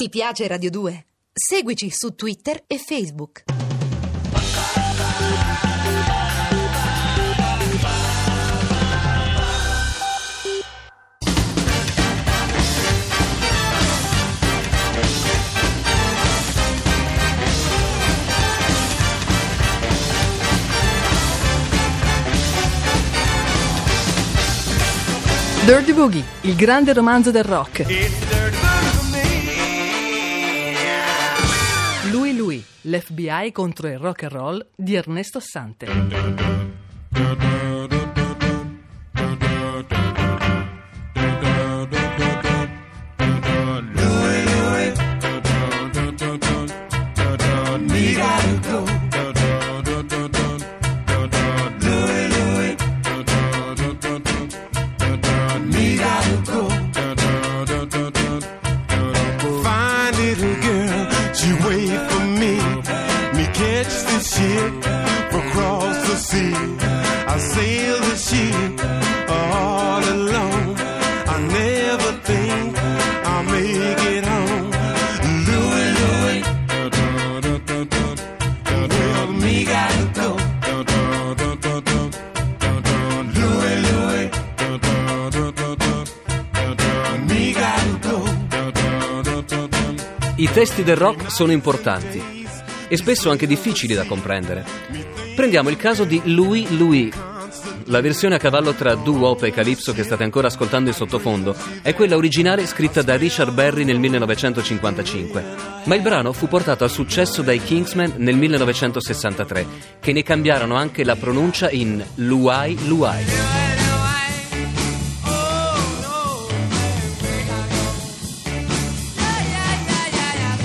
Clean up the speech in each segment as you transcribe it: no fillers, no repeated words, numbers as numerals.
Ti piace Radio 2? Seguici su Twitter e Facebook. Dirty Boogie, il grande romanzo del rock. Louie Louie, l'FBI contro il rock and roll di Ernesto Sante. I testi del rock sono importanti e spesso anche difficili da comprendere. Prendiamo il caso di Louie Louie. La versione a cavallo tra doo-wop e calypso che state ancora ascoltando in sottofondo è quella originale scritta da Richard Berry nel 1955, ma il brano fu portato al successo dai Kingsmen nel 1963, che ne cambiarono anche la pronuncia in Louie Louie.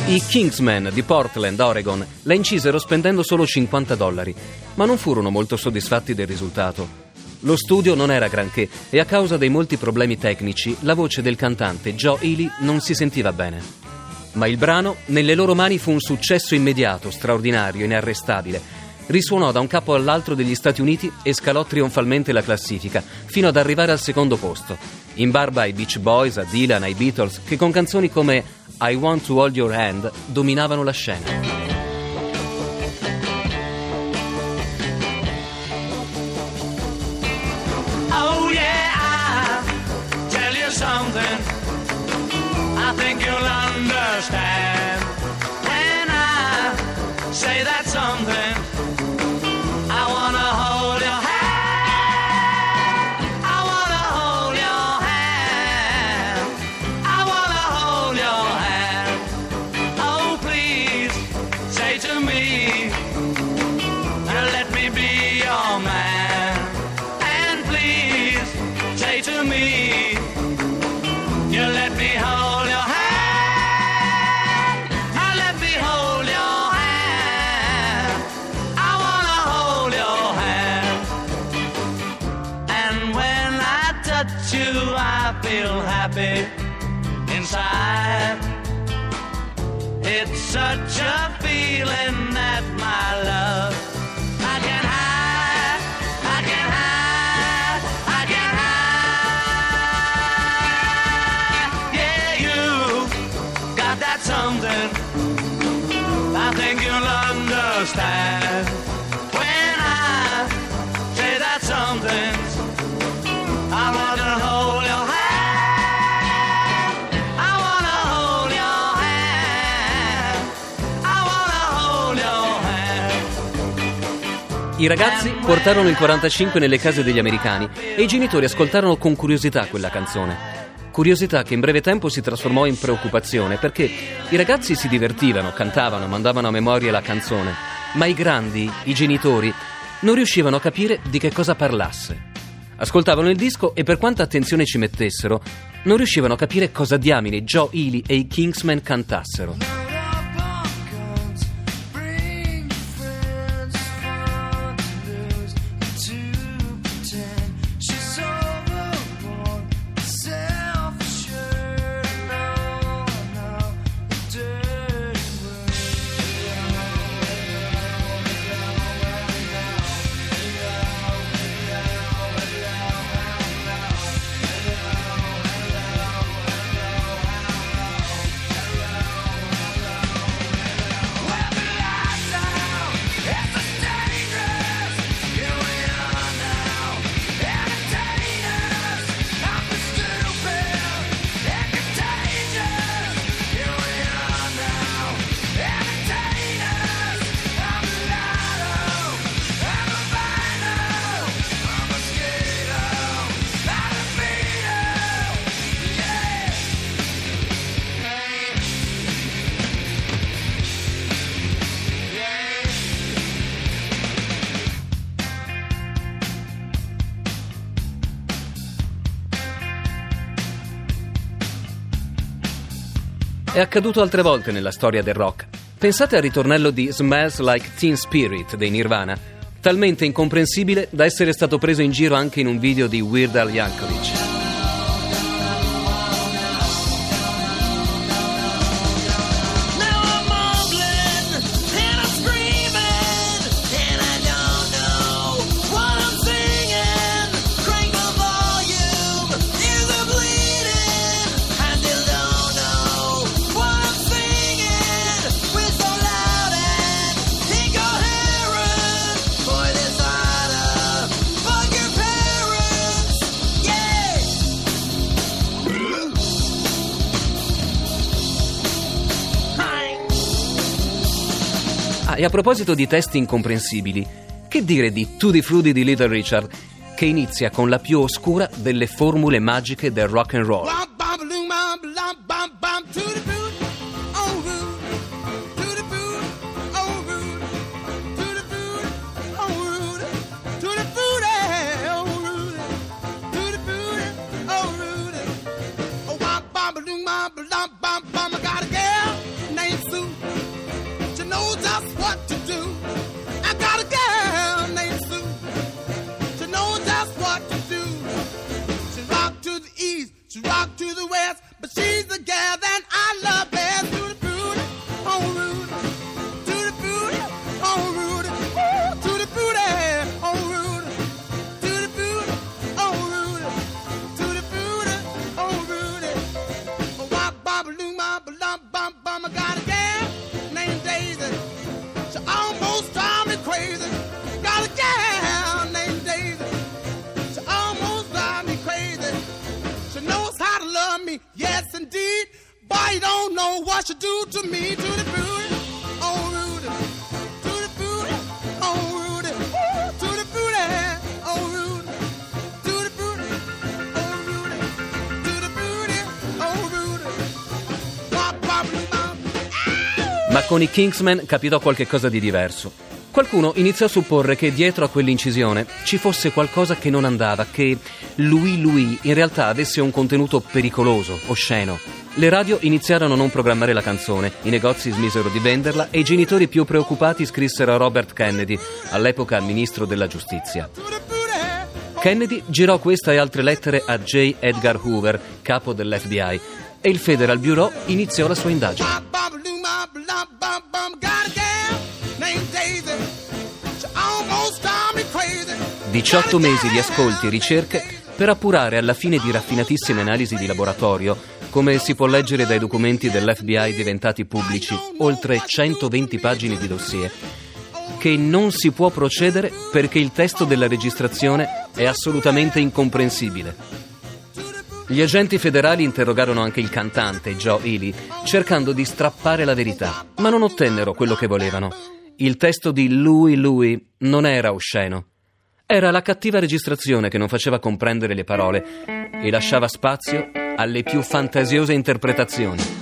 I Kingsmen di Portland, Oregon, la incisero spendendo solo $50, ma non furono molto soddisfatti del risultato. Lo studio non era granché e a causa dei molti problemi tecnici la voce del cantante Joe Ely non si sentiva bene. Ma il brano, nelle loro mani, fu un successo immediato, straordinario, inarrestabile. Risuonò da un capo all'altro degli Stati Uniti e scalò trionfalmente la classifica, fino ad arrivare al secondo posto, in barba ai Beach Boys, a Dylan, ai Beatles, che con canzoni come I Want to Hold Your Hand dominavano la scena. Oh yeah, I'll tell you something I think you'll understand when I say that something. I wanna hold your hand, I wanna hold your hand, I wanna hold your hand. Inside, it's such a feeling that my love I can't hide, I can't hide, I can't hide. Yeah, you got that something I think you'll understand when I say that something. I want to hold your hand. I ragazzi portarono il 45 nelle case degli americani e i genitori ascoltarono con curiosità quella canzone. Curiosità che in breve tempo si trasformò in preoccupazione, perché i ragazzi si divertivano, cantavano, mandavano a memoria la canzone, ma i grandi, i genitori, non riuscivano a capire di che cosa parlasse. Ascoltavano il disco e per quanta attenzione ci mettessero, non riuscivano a capire cosa diamine Joe Ely e i Kingsmen cantassero. È accaduto altre volte nella storia del rock. Pensate al ritornello di Smells Like Teen Spirit dei Nirvana, talmente incomprensibile da essere stato preso in giro anche in un video di Weird Al Yankovic. E a proposito di testi incomprensibili, che dire di Tutti Frutti di Little Richard, che inizia con la più oscura delle formule magiche del rock and roll. Yes, indeed. Boy, you don't know what you do to me. Tutti Frutti, oh Rudy. Tutti Frutti, oh Rudy. Tutti Frutti, oh Rudy. Tutti Frutti, oh Rudy. Tutti Frutti, oh Rudy. Ma con i Kingsmen capitò qualche cosa di diverso. Qualcuno iniziò a supporre che dietro a quell'incisione ci fosse qualcosa che non andava, che Louie Louie in realtà avesse un contenuto pericoloso, osceno. Le radio iniziarono a non programmare la canzone, i negozi smisero di venderla e i genitori più preoccupati scrissero a Robert Kennedy, all'epoca ministro della giustizia. Kennedy girò questa e altre lettere a J. Edgar Hoover, capo dell'FBI, e il Federal Bureau iniziò la sua indagine. «18 mesi di ascolti e ricerche per appurare alla fine di raffinatissime analisi di laboratorio, come si può leggere dai documenti dell'FBI diventati pubblici, oltre 120 pagine di dossier, che non si può procedere perché il testo della registrazione è assolutamente incomprensibile». Gli agenti federali interrogarono anche il cantante, Joe Ely, cercando di strappare la verità, ma non ottennero quello che volevano. Il testo di Louie Louie non era osceno. Era la cattiva registrazione che non faceva comprendere le parole e lasciava spazio alle più fantasiose interpretazioni.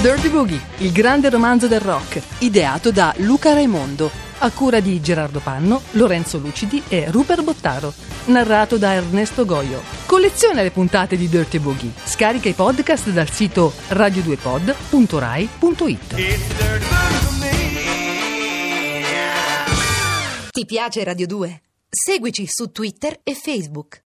Dirty Boogie, il grande romanzo del rock, ideato da Luca Raimondo, a cura di Gerardo Panno, Lorenzo Lucidi e Rupert Bottaro, narrato da Ernesto Goio. Colleziona le puntate di Dirty Boogie, scarica i podcast dal sito radio2pod.rai.it. Ti piace Radio 2? Seguici su Twitter e Facebook.